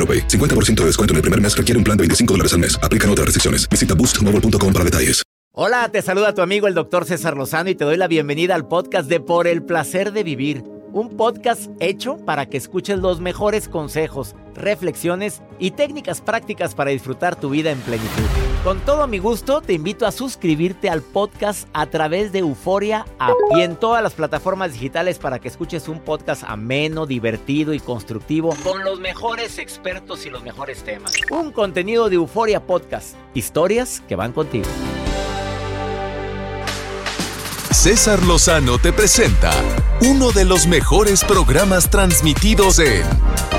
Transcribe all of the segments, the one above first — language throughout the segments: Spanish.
50% de descuento en el primer mes requiere un plan de $25 al mes. Aplican otras restricciones. Visita boostmobile.com para detalles. Hola, te saluda tu amigo el Dr. César Lozano y te doy la bienvenida al podcast de Por el Placer de Vivir. Un podcast hecho para que escuches los mejores consejos, reflexiones y técnicas prácticas para disfrutar tu vida en plenitud. Con todo mi gusto, te invito a suscribirte al podcast a través de Uforia App y en todas las plataformas digitales para que escuches un podcast ameno, divertido y constructivo con los mejores expertos y los mejores temas. Un contenido de Euforia Podcast, historias que van contigo. César Lozano te presenta uno de los mejores programas transmitidos en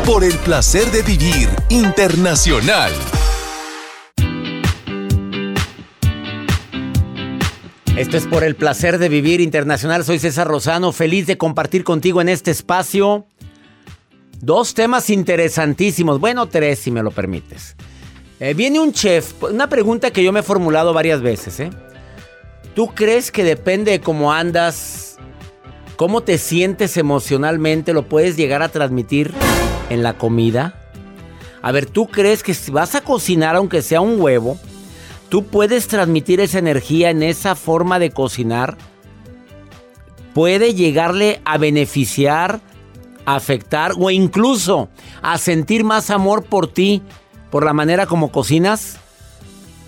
Por el Placer de Vivir Internacional. Esto es Por el Placer de Vivir Internacional. Soy César Lozano, feliz de compartir contigo en este espacio dos temas interesantísimos. Bueno, tres, si me lo permites. Viene un chef, una pregunta que yo me he formulado varias veces, ¿Tú crees que depende de cómo andas, cómo te sientes emocionalmente, lo puedes llegar a transmitir en la comida? A ver, ¿tú crees que si vas a cocinar, aunque sea un huevo, tú puedes transmitir esa energía en esa forma de cocinar? ¿Puede llegarle a beneficiar, a afectar o incluso a sentir más amor por ti, por la manera como cocinas?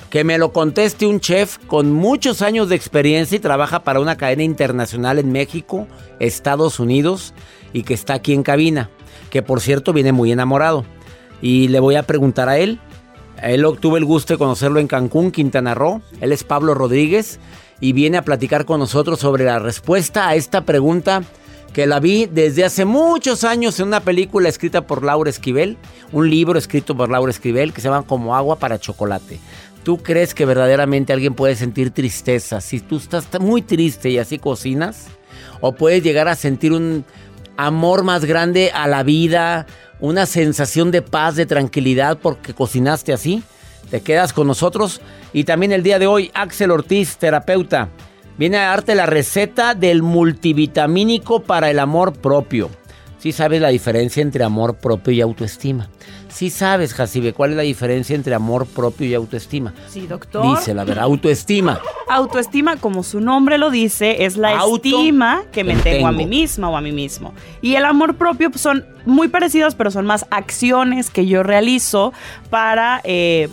Que me lo conteste un chef con muchos años de experiencia y trabaja para una cadena internacional en México, Estados Unidos y que está aquí en cabina, que por cierto viene muy enamorado. Y le voy a preguntar a él. Él obtuvo el gusto de conocerlo en Cancún, Quintana Roo. Él es Pablo Rodríguez y viene a platicar con nosotros sobre la respuesta a esta pregunta que la vi desde hace muchos años en una película escrita por Laura Esquivel, un libro escrito por Laura Esquivel que se llama Como Agua para Chocolate. ¿Tú crees que verdaderamente alguien puede sentir tristeza si tú estás muy triste y así cocinas? ¿O puedes llegar a sentir un amor más grande a la vida, una sensación de paz, de tranquilidad porque cocinaste así? Te quedas con nosotros. Y también el día de hoy, Axel Ortiz, terapeuta, viene a darte la receta del multivitamínico para el amor propio. Sí sabes la diferencia entre amor propio y autoestima. Sí sabes, Jacibe, ¿cuál es la diferencia entre amor propio y autoestima? Sí, doctor. Dice la verdad, autoestima. Autoestima, como su nombre lo dice, es la estima que me tengo a mí misma o a mí mismo. Y el amor propio son muy parecidos, pero son más acciones que yo realizo para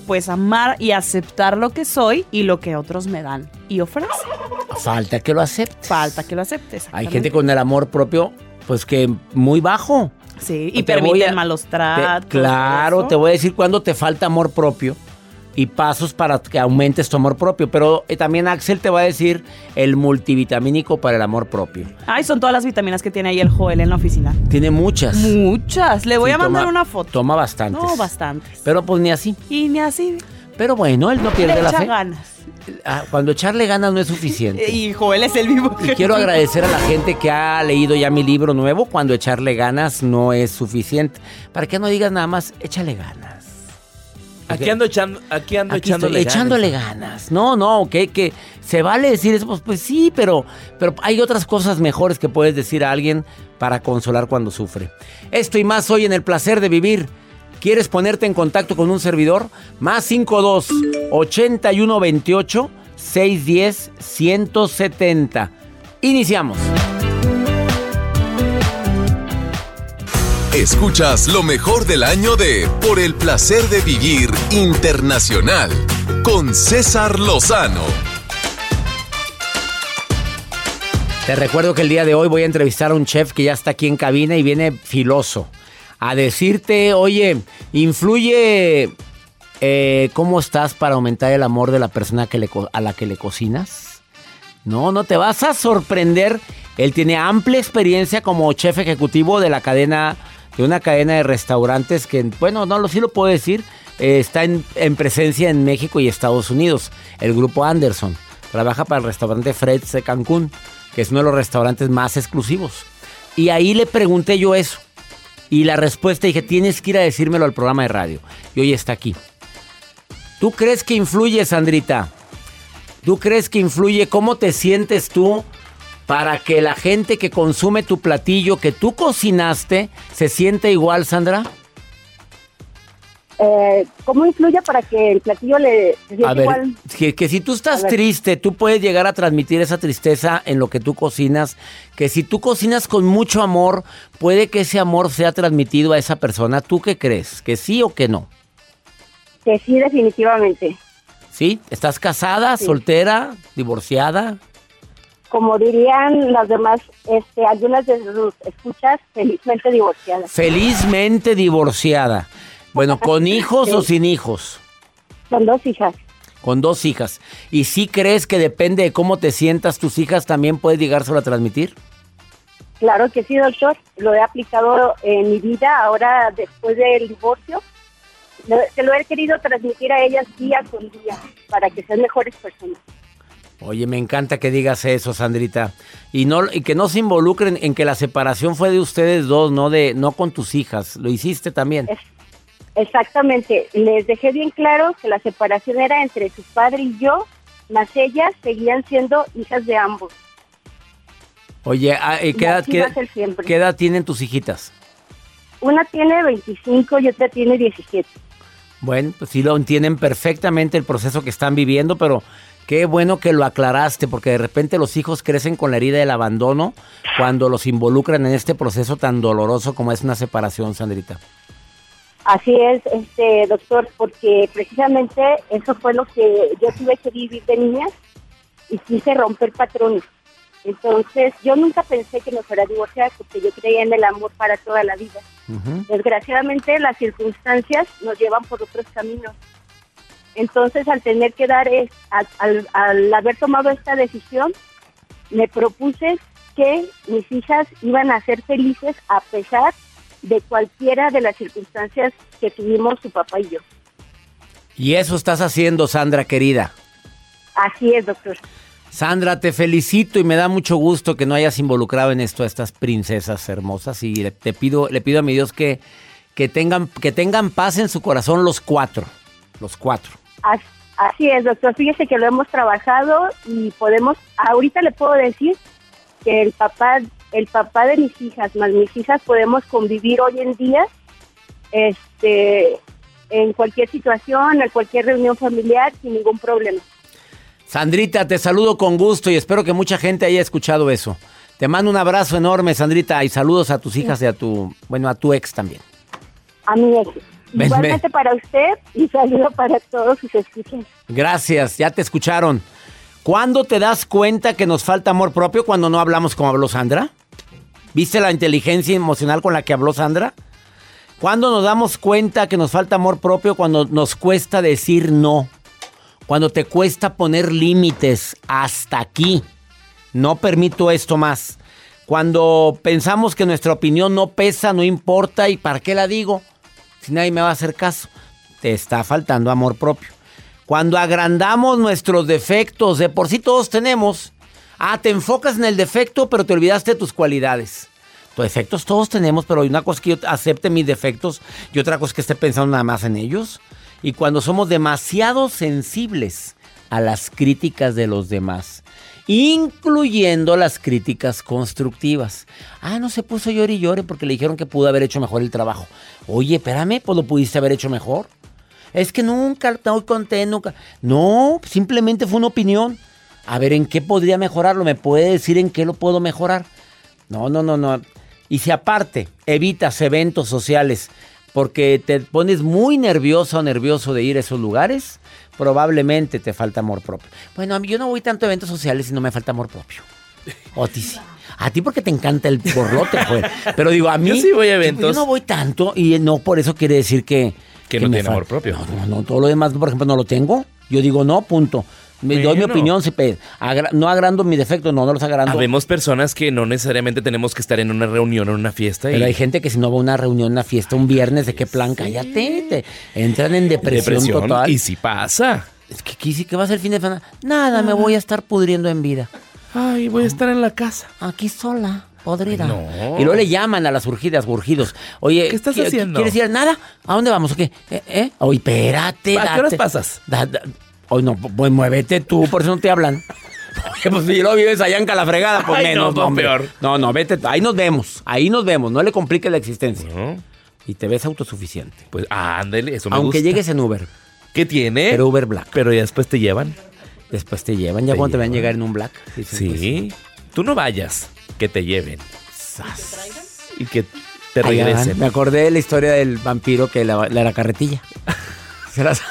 pues amar y aceptar lo que soy y lo que otros me dan y ofrecen. Falta que lo aceptes. Falta que lo aceptes. Hay gente con el amor propio pues que muy bajo. Sí, y permiten malos tratos. Claro, te voy a decir cuándo te falta amor propio y pasos para que aumentes tu amor propio. Pero también Axel te va a decir el multivitamínico para el amor propio. Ay, son todas las vitaminas que tiene ahí el Joel en la oficina. Tiene muchas. Muchas. Le voy a mandar una foto. Toma bastantes. No, bastantes. Pero pues ni así. Y ni así. Pero bueno, él no pierde la fe. Ganas. Cuando echarle ganas no es suficiente. Y Joel es el vivo. Y quiero agradecer a la gente que ha leído ya mi libro nuevo, Cuando echarle ganas no es suficiente. Para que no digas nada más, échale ganas. Aquí ando echándole ganas. No, que se vale decir eso, pues sí, pero hay otras cosas mejores que puedes decir a alguien para consolar cuando sufre. Esto y más hoy en El Placer de Vivir. ¿Quieres ponerte en contacto con un servidor? Más 52-8128-610-170. Iniciamos. Escuchas lo mejor del año de Por el Placer de Vivir Internacional con César Lozano. Te recuerdo que el día de hoy voy a entrevistar a un chef que ya está aquí en cabina y viene filoso a decirte, oye, influye cómo estás para aumentar el amor de la persona a la que le cocinas. No te vas a sorprender. Él tiene amplia experiencia como chef ejecutivo de la cadena... de una cadena de restaurantes que, bueno, sí lo puedo decir, está en presencia en México y Estados Unidos. El grupo Anderson trabaja para el restaurante Fred's de Cancún, que es uno de los restaurantes más exclusivos. Y ahí le pregunté yo eso. Y la respuesta dije, tienes que ir a decírmelo al programa de radio. Y hoy está aquí. ¿Tú crees que influye, Sandrita? ¿Tú crees que influye cómo te sientes tú? Para que la gente que consume tu platillo que tú cocinaste se sienta igual, Sandra. ¿Cómo influye para que el platillo le sienta igual? Que si tú estás triste, tú puedes llegar a transmitir esa tristeza en lo que tú cocinas. Que si tú cocinas con mucho amor, puede que ese amor sea transmitido a esa persona. ¿Tú qué crees? ¿Que sí o que no? Que sí, definitivamente. ¿Sí? ¿Estás casada, soltera, divorciada? Como dirían las demás, algunas de sus escuchas, felizmente divorciada. Felizmente divorciada. Bueno, ¿con hijos o sin hijos? Con dos hijas. Con dos hijas. ¿Y si crees que depende de cómo te sientas tus hijas, también puedes llegárselo a transmitir? Claro que sí, doctor. Lo he aplicado en mi vida ahora después del divorcio. Se lo he querido transmitir a ellas día con día para que sean mejores personas. Oye, me encanta que digas eso, Sandrita. Y que no se involucren en que la separación fue de ustedes dos, no con tus hijas. ¿Lo hiciste también? Exactamente. Les dejé bien claro que la separación era entre su padre y yo, mas ellas seguían siendo hijas de ambos. Oye, ¿qué edad tienen tus hijitas? Una tiene 25 y otra tiene 17. Bueno, pues sí lo entienden perfectamente el proceso que están viviendo, pero... Qué bueno que lo aclaraste, porque de repente los hijos crecen con la herida del abandono cuando los involucran en este proceso tan doloroso como es una separación, Sandrita. Así es, doctor, porque precisamente eso fue lo que yo tuve que vivir de niña y quise romper patrones. Entonces, yo nunca pensé que me fuera a divorciar porque yo creía en el amor para toda la vida. Uh-huh. Desgraciadamente, las circunstancias nos llevan por otros caminos. Entonces, al tener que dar, al haber tomado esta decisión, me propuse que mis hijas iban a ser felices a pesar de cualquiera de las circunstancias que tuvimos su papá y yo. Y eso estás haciendo, Sandra, querida. Así es, doctor. Sandra, te felicito y me da mucho gusto que no hayas involucrado en esto a estas princesas hermosas. Y le pido a mi Dios que tengan paz en su corazón los cuatro. Los cuatro. Así es, doctor. Fíjese que lo hemos trabajado y podemos... Ahorita le puedo decir que el papá de mis hijas, más mis hijas, podemos convivir hoy en día en cualquier situación, en cualquier reunión familiar, sin ningún problema. Sandrita, te saludo con gusto y espero que mucha gente haya escuchado eso. Te mando un abrazo enorme, Sandrita, y saludos a tus hijas y a tu ex también. A mi ex. Igualmente para usted y saludo para todos sus escuchas. Gracias, ya te escucharon. ¿Cuándo te das cuenta que nos falta amor propio? Cuando no hablamos como habló Sandra. ¿Viste la inteligencia emocional con la que habló Sandra? ¿Cuándo nos damos cuenta que nos falta amor propio? Cuando nos cuesta decir no. Cuando te cuesta poner límites. Hasta aquí. No permito esto más. Cuando pensamos que nuestra opinión no pesa, no importa y ¿para qué la digo? Si nadie me va a hacer caso, te está faltando amor propio. Cuando agrandamos nuestros defectos, de por sí todos tenemos. Te enfocas en el defecto, pero te olvidaste de tus cualidades. Tus defectos todos tenemos, pero hay una cosa que yo acepte mis defectos y otra cosa que esté pensando nada más en ellos. y cuando somos demasiado sensibles a las críticas de los demás, incluyendo las críticas constructivas. Ah, no se puso llore y llore porque le dijeron que pudo haber hecho mejor el trabajo. Oye, espérame, pues lo pudiste haber hecho mejor. Es que nunca estoy contento, nunca. No, simplemente fue una opinión. A ver, ¿en qué podría mejorarlo? ¿Me puede decir en qué lo puedo mejorar? No. Y si aparte evitas eventos sociales porque te pones muy nerviosa o nervioso de ir a esos lugares, probablemente te falta amor propio. Bueno, a mí yo no voy tanto a eventos sociales y no me falta amor propio. O a ti sí. A ti porque te encanta el borlote, pues. Pero digo, a mí... Yo sí voy a eventos. Yo no voy tanto y no por eso quiere decir que no tiene amor propio. No. Todo lo demás, por ejemplo, no lo tengo. Yo digo, no, punto. Doy mi opinión, no agrando mi defecto, no los agrando. Habemos personas que no necesariamente tenemos que estar en una reunión o en una fiesta. Pero hay gente que si no va a una reunión, una fiesta, un viernes, ¿de qué plan? Sí. Cállate, entran en depresión total. Y si pasa. Es que ¿qué va a ser el fin de semana? Nada, me voy a estar pudriendo en vida. Ay, voy a estar en la casa. Aquí sola, podrida. No. Y luego le llaman a las urgidas, urgidos. Oye, ¿qué estás haciendo? ¿Quieres ir a nada? ¿A dónde vamos? ¿O qué? Oye, espérate. ¿A qué horas pasas? Oye, no, pues muévete tú, por eso no te hablan. Porque pues si no vives allá en Calafregada, pues menos, hombre. No, vete, ahí nos vemos, no le compliques la existencia. Uh-huh. Y te ves autosuficiente. Pues ándale, eso me gusta. Aunque llegues en Uber. ¿Qué tiene? Pero Uber Black. Pero ya después te llevan. Ya cuando te van a llegar en un Black. Sí, pues, tú no vayas, que te lleven. ¡Sas! Y que te regresen. Me acordé de la historia del vampiro que la carretilla. Se la sabe.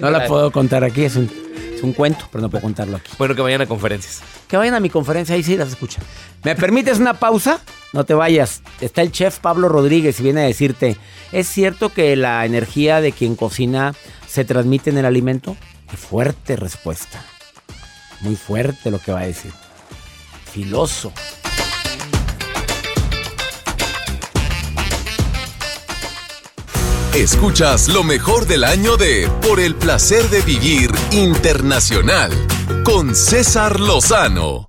No la puedo contar aquí, es un cuento, pero no puedo contarlo aquí. Bueno, que vayan a conferencias. Que vayan a mi conferencia, ahí sí las escuchan. ¿Me permites una pausa? No te vayas. Está el chef Pablo Rodríguez y viene a decirte, ¿es cierto que la energía de quien cocina se transmite en el alimento? Qué fuerte respuesta. Muy fuerte lo que va a decir. Filoso. Escuchas lo mejor del año de Por el Placer de Vivir Internacional con César Lozano.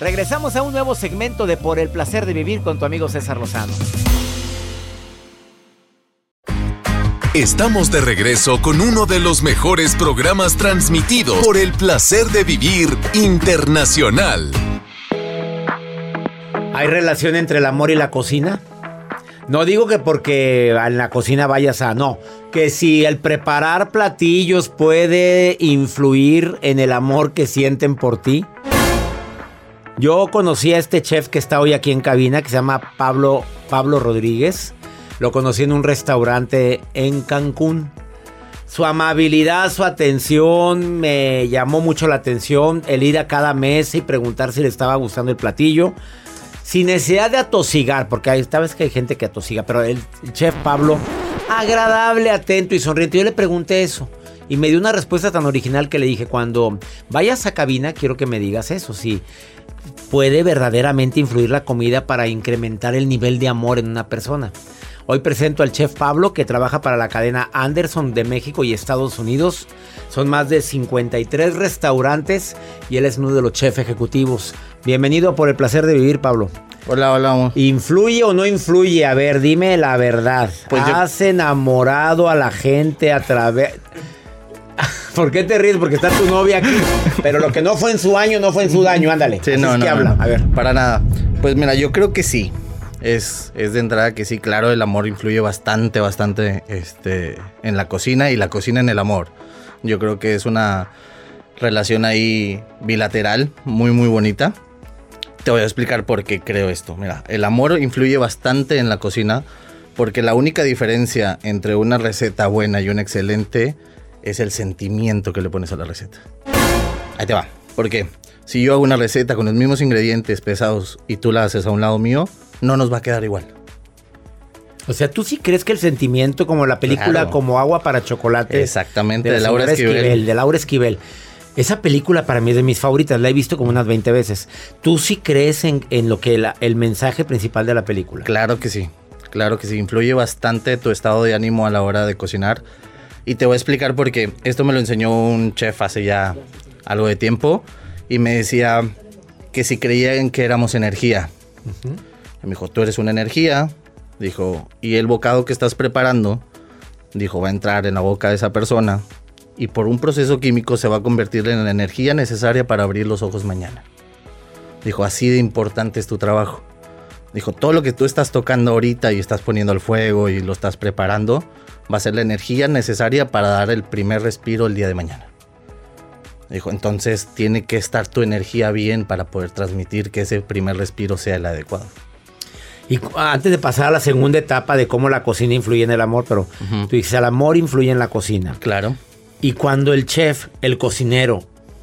Regresamos a un nuevo segmento de Por el Placer de Vivir con tu amigo César Lozano. Estamos de regreso con uno de los mejores programas transmitidos por el Placer de Vivir Internacional. ¿Hay relación entre el amor y la cocina? No digo que porque en la cocina vayas a... No, que si el preparar platillos puede influir en el amor que sienten por ti. Yo conocí a este chef que está hoy aquí en cabina, que se llama Pablo Rodríguez. Lo conocí en un restaurante en Cancún. Su amabilidad, su atención, me llamó mucho la atención. El ir a cada mes y preguntar si le estaba gustando el platillo. Sin necesidad de atosigar, porque ahí sabes que hay gente que atosiga, pero el chef Pablo, agradable, atento y sonriente. Yo le pregunté eso y me dio una respuesta tan original que le dije, cuando vayas a cabina quiero que me digas eso, si puede verdaderamente influir la comida para incrementar el nivel de amor en una persona. Hoy presento al chef Pablo, que trabaja para la cadena Anderson de México y Estados Unidos. Son más de 53 restaurantes y él es uno de los chefs ejecutivos. Bienvenido a Por el Placer de Vivir, Pablo. Hola, hola. ¿Influye o no influye? A ver, dime la verdad. Pues ¿has enamorado a la gente a través...? ¿Por qué te ríes? Porque está tu novia aquí. Pero lo que no fue en su año, no fue en su daño. Ándale. Sí, no, es no, que habla. No, a ver. Para nada. Pues mira, yo creo que sí. Es de entrada que sí. Claro, el amor influye bastante, bastante en la cocina y la cocina en el amor. Yo creo que es una relación ahí bilateral, muy, muy bonita. Te voy a explicar por qué creo esto. Mira, el amor influye bastante en la cocina porque la única diferencia entre una receta buena y una excelente es el sentimiento que le pones a la receta. Ahí te va. Porque si yo hago una receta con los mismos ingredientes pesados y tú la haces a un lado mío, no nos va a quedar igual. O sea, ¿tú sí crees que el sentimiento, como la película claro. Como Agua para Chocolate? Exactamente, de Laura Esquivel. De Laura Esquivel. Esa película para mí es de mis favoritas, la he visto como unas 20 veces. ¿Tú sí crees en lo que el mensaje principal de la película? Claro que sí. Claro que sí. Influye bastante tu estado de ánimo a la hora de cocinar. Y te voy a explicar por qué. Esto me lo enseñó un chef hace ya algo de tiempo y me decía que si creían que éramos energía. Uh-huh. Y me dijo, tú eres una energía. Dijo, y el bocado que estás preparando, dijo, va a entrar en la boca de esa persona y por un proceso químico se va a convertir en la energía necesaria para abrir los ojos mañana. Dijo, así de importante es tu trabajo. Dijo, todo lo que tú estás tocando ahorita y estás poniendo al fuego y lo estás preparando, va a ser la energía necesaria para dar el primer respiro el día de mañana. Dijo, entonces tiene que estar tu energía bien para poder transmitir que ese primer respiro sea el adecuado. Y antes de pasar a la segunda etapa de cómo la cocina influye en el amor, pero uh-huh. Tú dices, el amor influye en la cocina. Claro. Y cuando el chef, el cocinero,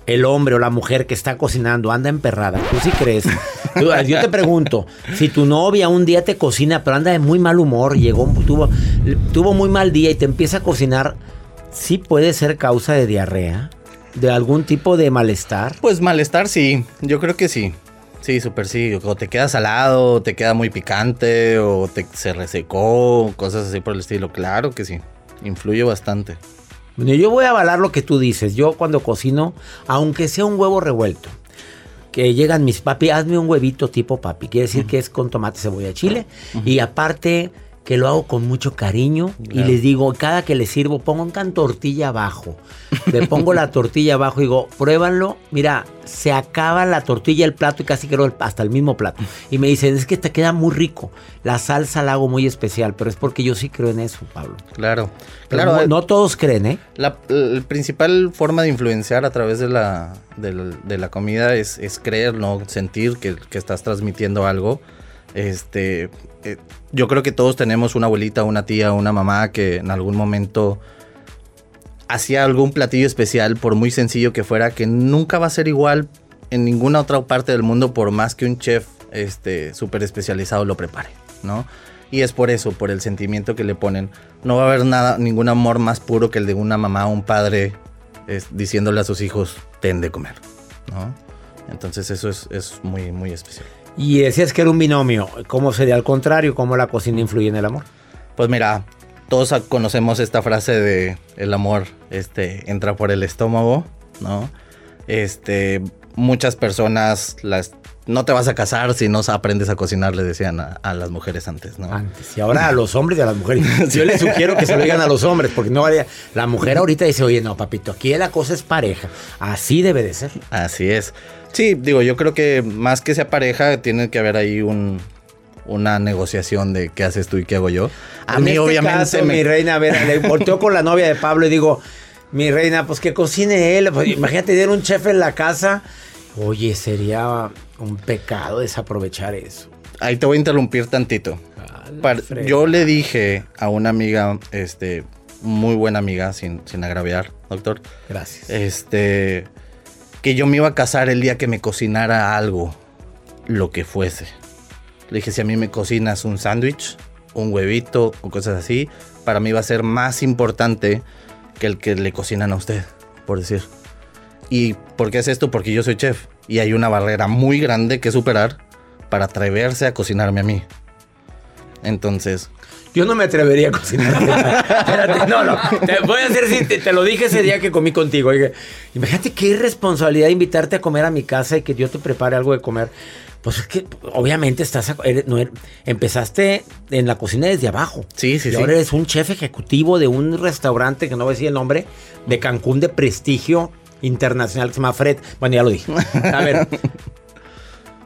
el hombre o la mujer que está cocinando anda emperrada, ¿tú sí crees? Yo te pregunto, si tu novia un día te cocina, pero anda de muy mal humor, tuvo muy mal día y te empieza a cocinar, ¿sí puede ser causa de diarrea? ¿De algún tipo de malestar? Pues malestar sí, yo creo que sí. Sí, súper sí. O te queda salado, o te queda muy picante, o se resecó, cosas así por el estilo. Claro que sí, influye bastante. Bueno, yo voy a avalar lo que tú dices. Yo cuando cocino, aunque sea un huevo revuelto, que llegan mis papi, hazme un huevito tipo papi. Quiere decir uh-huh. que es con tomate, cebolla, chile. Uh-huh. Y aparte que lo hago con mucho cariño claro. y les digo, cada que les sirvo, pongan tortilla abajo. Le pongo la tortilla abajo y digo, pruébanlo. Mira, se acaba la tortilla, el plato y casi creo hasta el mismo plato. Y me dicen, es que te queda muy rico. La salsa la hago muy especial, pero es porque yo sí creo en eso, Pablo. Claro. Claro. No todos creen, ¿eh? La principal forma de influenciar a través de la comida es creer, ¿no? Sentir que estás transmitiendo algo. Yo creo que todos tenemos una abuelita, una tía, una mamá que en algún momento hacía algún platillo especial, por muy sencillo que fuera, que nunca va a ser igual en ninguna otra parte del mundo, por más que un chef súper especializado lo prepare, ¿no? Y es por eso, por el sentimiento que le ponen. No va a haber ningún amor más puro que el de una mamá o un padre diciéndole a sus hijos, ten de comer, ¿no? Entonces eso es muy, muy especial. Y decías que era un binomio. ¿Cómo sería al contrario? ¿Cómo la cocina influye en el amor? Pues mira, todos conocemos esta frase de el amor entra por el estómago, ¿no? Muchas personas no te vas a casar si no aprendes a cocinar, le decían a las mujeres antes, ¿no? Antes. Y ahora a los hombres y a las mujeres. Yo les sugiero que se lo digan a los hombres, porque no vaya. La mujer ahorita dice, oye, no, papito, aquí la cosa es pareja. Así debe de ser. Así es. Sí, digo, yo creo que más que sea pareja, tiene que haber ahí una negociación de qué haces tú y qué hago yo. A mí, obviamente, caso, mi reina, a ver, le volteo con la novia de Pablo y digo, mi reina, pues que cocine él. Pues, imagínate tener un chef en la casa. Oye, sería un pecado desaprovechar eso. Ahí te voy a interrumpir tantito. Yo le dije a una amiga, muy buena amiga, sin agraviar, doctor. Gracias. Que yo me iba a casar el día que me cocinara algo, lo que fuese. Le dije, si a mí me cocinas un sándwich, un huevito o cosas así, para mí va a ser más importante que el que le cocinan a usted, por decir. ¿Y por qué es esto? Porque yo soy chef y hay una barrera muy grande que superar para atreverse a cocinarme a mí. Entonces... yo no me atrevería a cocinar. Espérate, no. Te voy a hacer, sí, te lo dije ese día que comí contigo. Oye, imagínate qué irresponsabilidad invitarte a comer a mi casa y que yo te prepare algo de comer. Pues es que obviamente empezaste en la cocina desde abajo. Sí. Y ahora eres un chef ejecutivo de un restaurante, que no voy a decir el nombre, de Cancún, de prestigio internacional, que se llama Fred. Bueno, ya lo dije. A ver,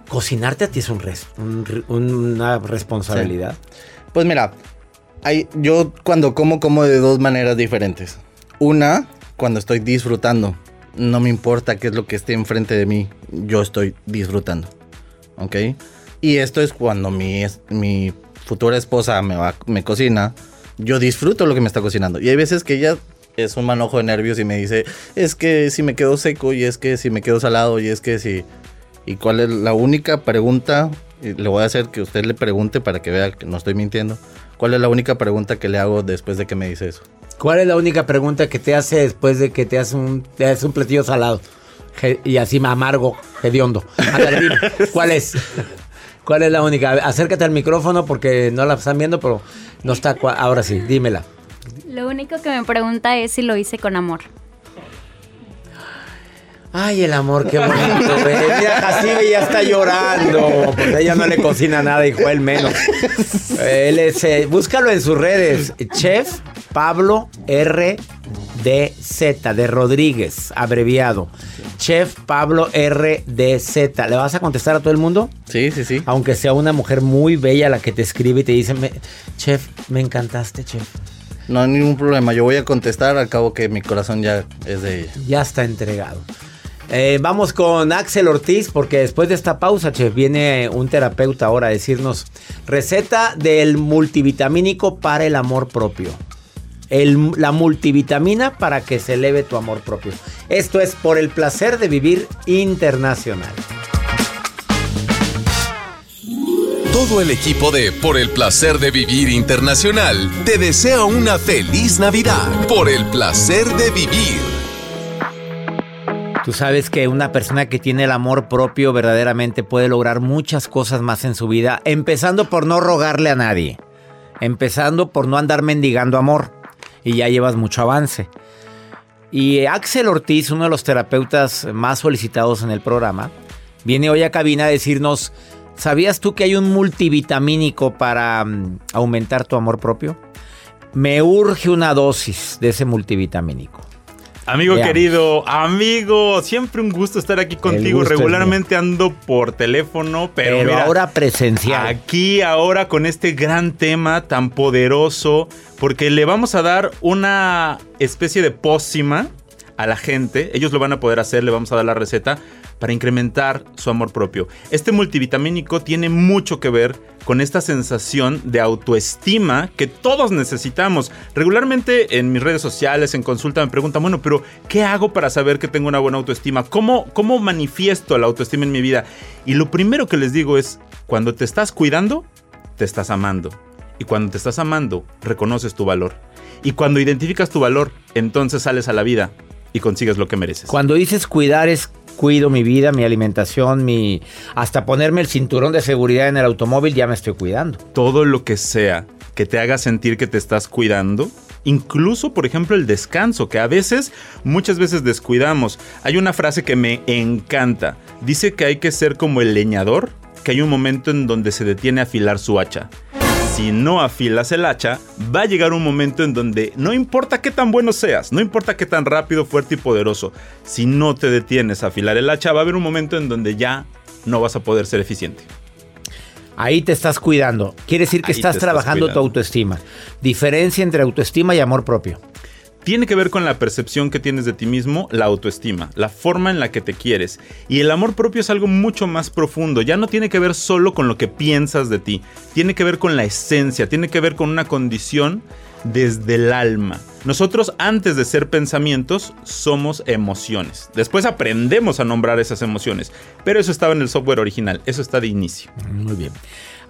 cocinarte a ti es una responsabilidad. Sí. Pues mira, yo cuando como de dos maneras diferentes. Una, cuando estoy disfrutando. No me importa qué es lo que esté enfrente de mí. Yo estoy disfrutando. ¿Ok? Y esto es cuando mi futura esposa me cocina, yo disfruto lo que me está cocinando. Y hay veces que ella es un manojo de nervios y me dice, es que si me quedo seco, y es que si me quedo salado, y es que si... ¿Y cuál es la única pregunta? Le voy a hacer que usted le pregunte para que vea que no estoy mintiendo. ¿Cuál es la única pregunta que le hago después de que me dice eso? ¿Cuál es la única pregunta que te hace después de que te hace un platillo salado? Y así amargo, hediondo. Ándale, dime, ¿cuál es? ¿Cuál es la única? Acércate al micrófono porque no la están viendo, pero no está. Ahora sí, dímela. Lo único que me pregunta es si lo hice con amor. Ay, el amor, qué bonito. Así ya está llorando. Pues ella no le cocina nada, hijo, él menos. Búscalo en sus redes. Chef Pablo RDZ, de Rodríguez, abreviado. Chef Pablo RDZ. ¿Le vas a contestar a todo el mundo? Sí. Aunque sea una mujer muy bella la que te escribe y te dice, chef, me encantaste, chef. No hay ningún problema. Yo voy a contestar, al cabo que mi corazón ya es de ella. Ya está entregado. Vamos con Axel Ortiz, porque después de esta pausa, chef, viene un terapeuta ahora a decirnos receta del multivitamínico para el amor propio. La multivitamina para que se eleve tu amor propio. Esto es Por el Placer de Vivir Internacional. Todo el equipo de Por el Placer de Vivir Internacional te desea una feliz Navidad. Por el Placer de Vivir. Tú sabes que una persona que tiene el amor propio verdaderamente puede lograr muchas cosas más en su vida, empezando por no rogarle a nadie, empezando por no andar mendigando amor, y ya llevas mucho avance. Y Axel Ortiz, uno de los terapeutas más solicitados en el programa, viene hoy a cabina a decirnos, ¿sabías tú que hay un multivitamínico para aumentar tu amor propio? Me urge una dosis de ese multivitamínico. Amigo querido, amigo, siempre un gusto estar aquí contigo. Regularmente ando por teléfono, pero mira, ahora presencial. Aquí, ahora, con este gran tema tan poderoso, porque le vamos a dar una especie de pócima a la gente. Ellos lo van a poder hacer, le vamos a dar la receta para incrementar su amor propio. Este multivitamínico tiene mucho que ver con esta sensación de autoestima que todos necesitamos. Regularmente en mis redes sociales, en consulta, me preguntan, bueno, pero ¿qué hago para saber que tengo una buena autoestima? ¿Cómo manifiesto la autoestima en mi vida? Y lo primero que les digo es, cuando te estás cuidando, te estás amando. Y cuando te estás amando, reconoces tu valor. Y cuando identificas tu valor, entonces sales a la vida y consigues lo que mereces. Cuando dices cuidar es... cuido mi vida, mi alimentación, hasta ponerme el cinturón de seguridad en el automóvil, ya me estoy cuidando. Todo lo que sea que te haga sentir que te estás cuidando, incluso, por ejemplo, el descanso, que muchas veces descuidamos. Hay una frase que me encanta. Dice que hay que ser como el leñador, que hay un momento en donde se detiene a afilar su hacha. Si no afilas el hacha, va a llegar un momento en donde no importa qué tan bueno seas, no importa qué tan rápido, fuerte y poderoso, si no te detienes a afilar el hacha, va a haber un momento en donde ya no vas a poder ser eficiente. Ahí te estás cuidando. Quiere decir que estás trabajando tu autoestima. Diferencia entre autoestima y amor propio. Tiene que ver con la percepción que tienes de ti mismo, la autoestima, la forma en la que te quieres. Y el amor propio es algo mucho más profundo. Ya no tiene que ver solo con lo que piensas de ti. Tiene que ver con la esencia, tiene que ver con una condición desde el alma. Nosotros, antes de ser pensamientos, somos emociones. Después aprendemos a nombrar esas emociones. Pero eso estaba en el software original. Eso está de inicio. Muy bien.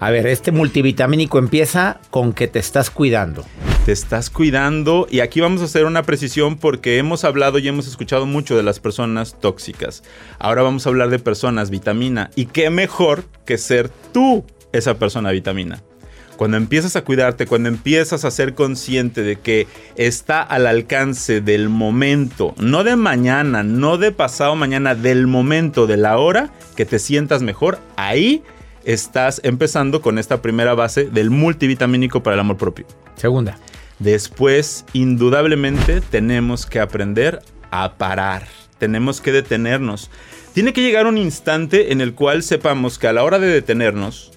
A ver, este multivitamínico empieza con que te estás cuidando. Te estás cuidando, y aquí vamos a hacer una precisión porque hemos hablado y hemos escuchado mucho de las personas tóxicas. Ahora vamos a hablar de personas vitamina, y qué mejor que ser tú esa persona vitamina. Cuando empiezas a cuidarte, cuando empiezas a ser consciente de que está al alcance del momento, no de mañana, no de pasado mañana, del momento, de la hora que te sientas mejor, ahí estás empezando con esta primera base del multivitamínico para el amor propio. Segunda. Después, indudablemente, tenemos que aprender a parar. Tenemos que detenernos. Tiene que llegar un instante en el cual sepamos que a la hora de detenernos,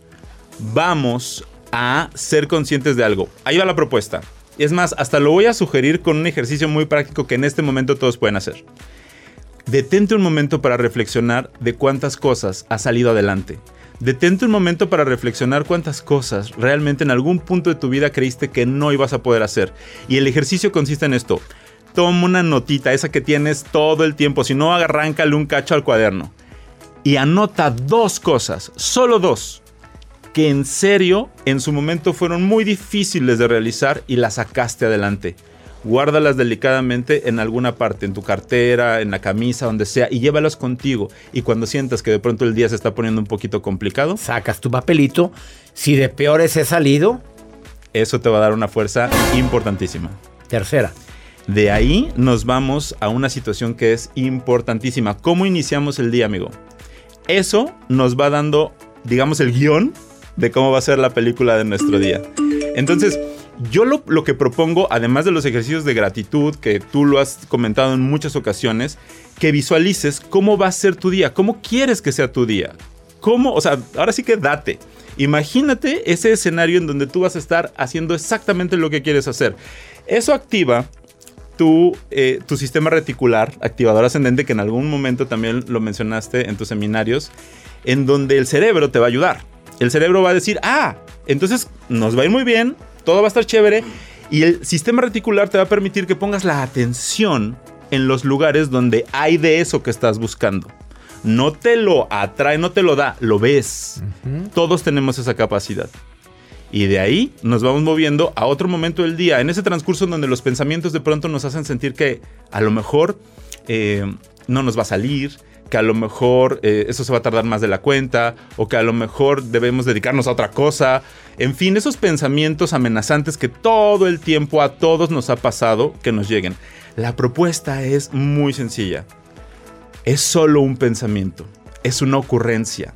vamos a ser conscientes de algo. Ahí va la propuesta. Es más, hasta lo voy a sugerir con un ejercicio muy práctico que en este momento todos pueden hacer. Detente un momento para reflexionar de cuántas cosas ha salido adelante. Detente un momento para reflexionar cuántas cosas realmente en algún punto de tu vida creíste que no ibas a poder hacer. Y el ejercicio consiste en esto. Toma una notita, esa que tienes todo el tiempo. Si no, arráncale un cacho al cuaderno. Y anota 2 cosas, solo 2, que en serio, en su momento fueron muy difíciles de realizar y las sacaste adelante. Guárdalas delicadamente en alguna parte, en tu cartera, en la camisa, donde sea, y llévalas contigo. Y cuando sientas que de pronto el día se está poniendo un poquito complicado, sacas tu papelito. Si de peores he salido, eso te va a dar una fuerza importantísima. Tercera. De ahí nos vamos a una situación que es importantísima. ¿Cómo iniciamos el día, amigo? Eso nos va dando, digamos, el guión de cómo va a ser la película de nuestro día. Entonces, yo lo que propongo, además de los ejercicios de gratitud, que tú lo has comentado en muchas ocasiones, que visualices cómo va a ser tu día, cómo quieres que sea tu día. Cómo, o sea, ahora sí que date. Imagínate ese escenario en donde tú vas a estar haciendo exactamente lo que quieres hacer. Eso activa tu sistema reticular, activador ascendente, que en algún momento también lo mencionaste en tus seminarios, en donde el cerebro te va a ayudar. El cerebro va a decir, entonces nos va a ir muy bien, todo va a estar chévere, y el sistema reticular te va a permitir que pongas la atención en los lugares donde hay de eso que estás buscando. No te lo atrae, no te lo da, lo ves. Uh-huh. Todos tenemos esa capacidad. Y de ahí nos vamos moviendo a otro momento del día, en ese transcurso donde los pensamientos de pronto nos hacen sentir que a lo mejor no nos va a salir, que a lo mejor eso se va a tardar más de la cuenta, o que a lo mejor debemos dedicarnos a otra cosa. En fin, esos pensamientos amenazantes que todo el tiempo a todos nos ha pasado que nos lleguen. La propuesta es muy sencilla. Es solo un pensamiento, es una ocurrencia.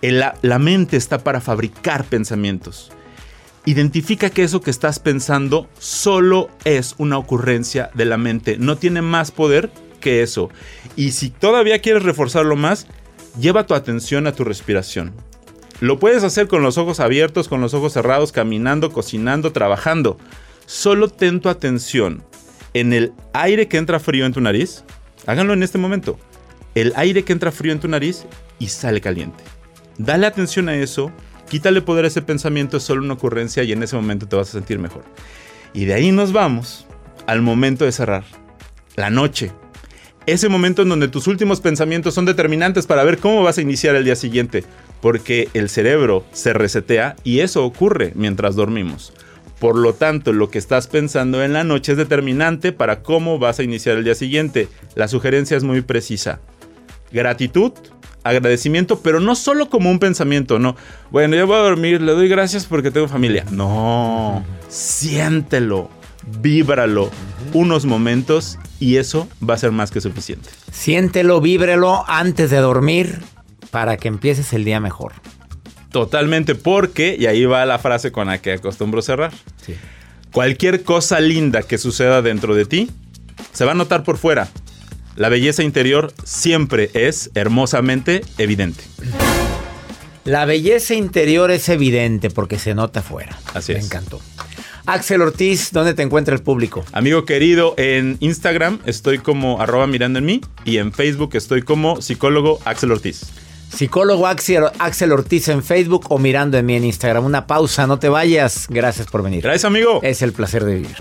La mente está para fabricar pensamientos. Identifica que eso que estás pensando solo es una ocurrencia de la mente. No tiene más poder que eso. Y si todavía quieres reforzarlo más, lleva tu atención a tu respiración. Lo puedes hacer con los ojos abiertos, con los ojos cerrados, caminando, cocinando, trabajando. Solo ten tu atención en el aire que entra frío en tu nariz. Háganlo en este momento. El aire que entra frío en tu nariz y sale caliente. Dale atención a eso. Quítale poder a ese pensamiento. Es solo una ocurrencia y en ese momento te vas a sentir mejor. Y de ahí nos vamos al momento de cerrar. La noche. Ese momento en donde tus últimos pensamientos son determinantes para ver cómo vas a iniciar el día siguiente. Porque el cerebro se resetea y eso ocurre mientras dormimos. Por lo tanto, lo que estás pensando en la noche es determinante para cómo vas a iniciar el día siguiente. La sugerencia es muy precisa. Gratitud. Agradecimiento, pero no solo como un pensamiento, no. Bueno, yo voy a dormir, le doy gracias porque tengo familia. No, siéntelo, víbralo unos momentos y eso va a ser más que suficiente. Siéntelo, víbrelo antes de dormir para que empieces el día mejor. Totalmente, porque, y ahí va la frase con la que acostumbro cerrar. Sí. Cualquier cosa linda que suceda dentro de ti se va a notar por fuera. La belleza interior siempre es hermosamente evidente. La belleza interior es evidente porque se nota afuera. Así es. Me encantó. Axel Ortiz, ¿dónde te encuentra el público? Amigo querido, en Instagram estoy como @mirandoenmi y en Facebook estoy como psicólogo Axel Ortiz. Psicólogo Axel Ortiz en Facebook o Mirando en mí en Instagram. Una pausa, no te vayas. Gracias por venir. Gracias, amigo. Es el placer de vivir.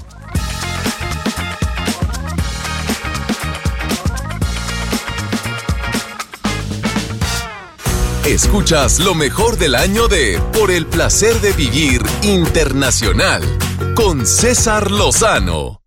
Escuchas lo mejor del año de Por el Placer de Vivir Internacional con César Lozano.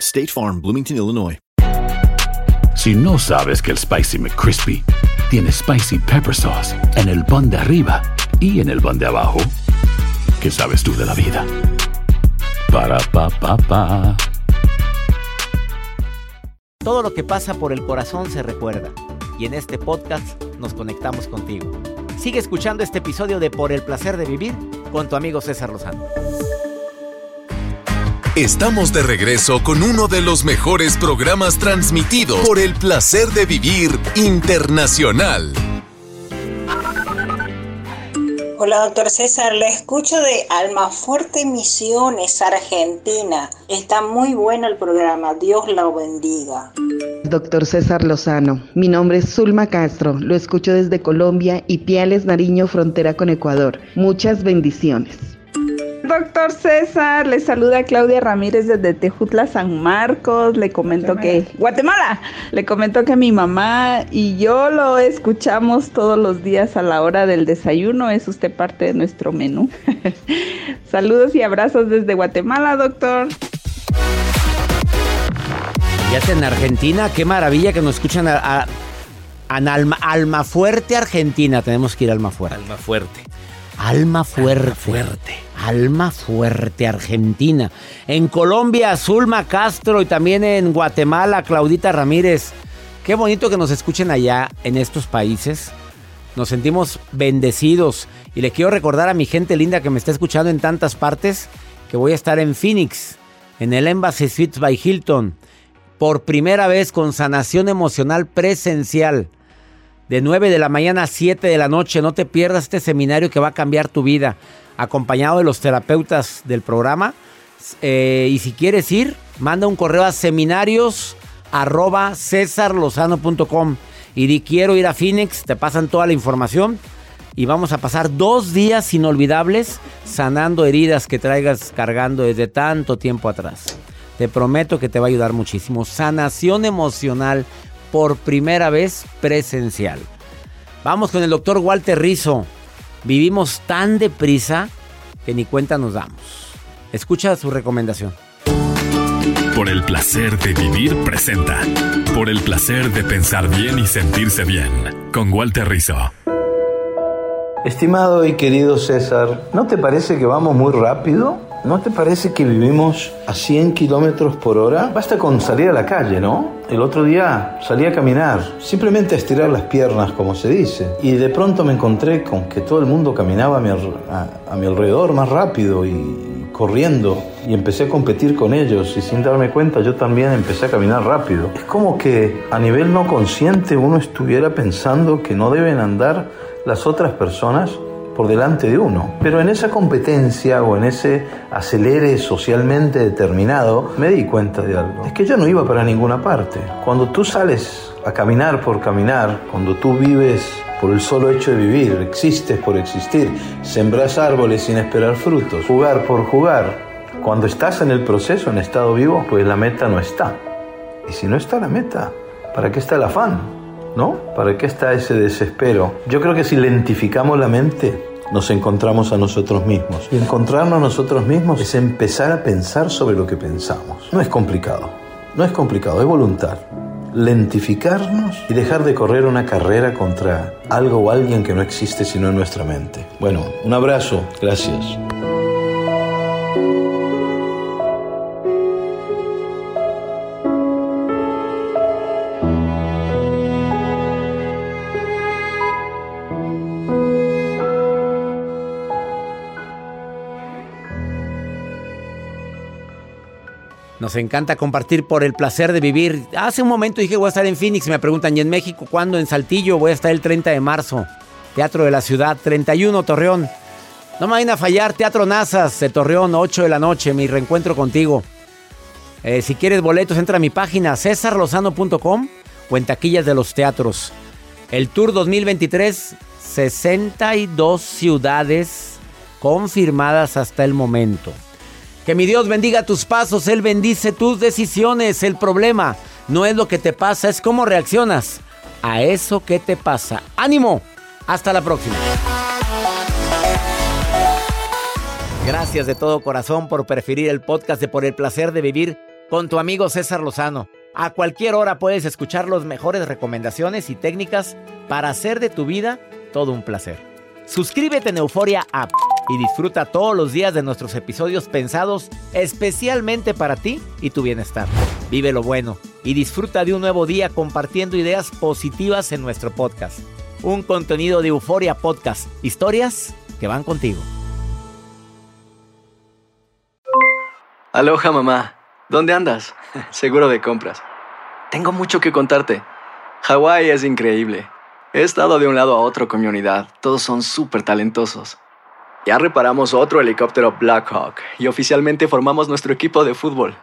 State Farm, Bloomington, Illinois. Si no sabes que el Spicy McCrispy tiene Spicy Pepper Sauce en el pan de arriba y en el pan de abajo, ¿qué sabes tú de la vida? Para, pa, pa, pa. Todo lo que pasa por el corazón se recuerda. Y en este podcast nos conectamos contigo. Sigue escuchando este episodio de Por el Placer de Vivir con tu amigo César Lozano. Estamos de regreso con uno de los mejores programas transmitidos por el Placer de Vivir Internacional. Hola, doctor César. Le escucho de Almafuerte, Misiones, Argentina. Está muy bueno el programa. Dios lo bendiga. Doctor César Lozano, mi nombre es Zulma Castro. Lo escucho desde Colombia y Piales, Nariño, frontera con Ecuador. Muchas bendiciones. Doctor César, le saluda Claudia Ramírez desde Tejutla, San Marcos. Le comento que... ¡Guatemala! Le comento que mi mamá y yo lo escuchamos todos los días a la hora del desayuno. Es usted parte de nuestro menú. Saludos y abrazos desde Guatemala, doctor. Fíjate, en Argentina, qué maravilla que nos escuchan Almafuerte, Argentina. Tenemos que ir a Almafuerte. Almafuerte, Argentina. En Colombia, Zulma Castro, y también en Guatemala, Claudita Ramírez. Qué bonito que nos escuchen allá en estos países. Nos sentimos bendecidos. Y le quiero recordar a mi gente linda que me está escuchando en tantas partes que voy a estar en Phoenix, en el Embassy Suites by Hilton, por primera vez con sanación emocional presencial. De 9 de la mañana a 7 de la noche, no te pierdas este seminario que va a cambiar tu vida, acompañado de los terapeutas del programa. Y si quieres ir, manda un correo a seminarios@cesarlozano.com y di quiero ir a Phoenix, te pasan toda la información y vamos a pasar 2 días inolvidables sanando heridas que traigas cargando desde tanto tiempo atrás. Te prometo que te va a ayudar muchísimo. Sanación emocional por primera vez presencial. Vamos con el doctor Walter Rizo. Vivimos tan deprisa que ni cuenta nos damos. Escucha su recomendación. Por el Placer de Vivir presenta Por el Placer de Pensar Bien y Sentirse Bien con Walter Rizo. Estimado y querido César, ¿no te parece que vamos muy rápido? ¿No te parece que vivimos a 100 kilómetros por hora? Basta con salir a la calle, ¿no? El otro día salí a caminar, simplemente a estirar las piernas, como se dice. Y de pronto me encontré con que todo el mundo caminaba a mi alrededor más rápido y corriendo. Y empecé a competir con ellos y sin darme cuenta yo también empecé a caminar rápido. Es como que a nivel no consciente uno estuviera pensando que no deben andar las otras personas por delante de uno. Pero en esa competencia o en ese acelere socialmente determinado, me di cuenta de algo. Es que yo no iba para ninguna parte. Cuando tú sales a caminar por caminar, cuando tú vives por el solo hecho de vivir, existes por existir, sembras árboles sin esperar frutos, jugar por jugar, cuando estás en el proceso, en estado vivo, pues la meta no está. Y si no está la meta, ¿para qué está el afán? ¿No? ¿Para qué está ese desespero? Yo creo que si lentificamos la mente, nos encontramos a nosotros mismos. Y encontrarnos a nosotros mismos es empezar a pensar sobre lo que pensamos. No es complicado, es voluntad. Lentificarnos y dejar de correr una carrera contra algo o alguien que no existe sino en nuestra mente. Bueno, un abrazo, gracias. Nos encanta compartir por el placer de vivir. Hace un momento dije voy a estar en Phoenix. Me preguntan, ¿y en México cuándo? En Saltillo voy a estar el 30 de marzo. Teatro de la Ciudad, 31, Torreón. No me vayan a fallar, Teatro Nazas de Torreón, 8 de la noche, mi reencuentro contigo. Si quieres boletos, entra a mi página cesarlozano.com o en taquillas de los teatros. El Tour 2023, 62 ciudades confirmadas hasta el momento. Que mi Dios bendiga tus pasos, Él bendice tus decisiones. El problema no es lo que te pasa, es cómo reaccionas a eso que te pasa. ¡Ánimo! Hasta la próxima. Gracias de todo corazón por preferir el podcast de Por el Placer de Vivir con tu amigo César Lozano. A cualquier hora puedes escuchar las mejores recomendaciones y técnicas para hacer de tu vida todo un placer. Suscríbete en Euforia App y disfruta todos los días de nuestros episodios pensados especialmente para ti y tu bienestar. Vive lo bueno y disfruta de un nuevo día compartiendo ideas positivas en nuestro podcast. Un contenido de Euforia Podcast. Historias que van contigo. Aloha, mamá. ¿Dónde andas? Seguro de compras. Tengo mucho que contarte. Hawái es increíble. He estado de un lado a otro con mi unidad. Todos son súper talentosos. Ya reparamos otro helicóptero Blackhawk y oficialmente formamos nuestro equipo de fútbol.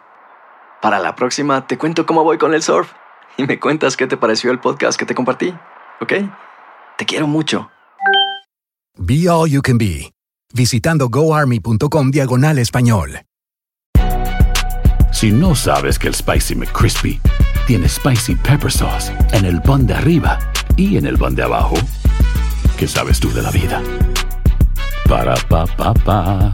Para la próxima te cuento cómo voy con el surf y me cuentas qué te pareció el podcast que te compartí. ¿Ok? Te quiero mucho. Be All You Can Be. Visitando goarmy.com/español. Si no sabes que el Spicy McCrispy tiene Spicy Pepper Sauce en el pan de arriba y en el pan de abajo, ¿qué sabes tú de la vida? Para, pa, pa, pa.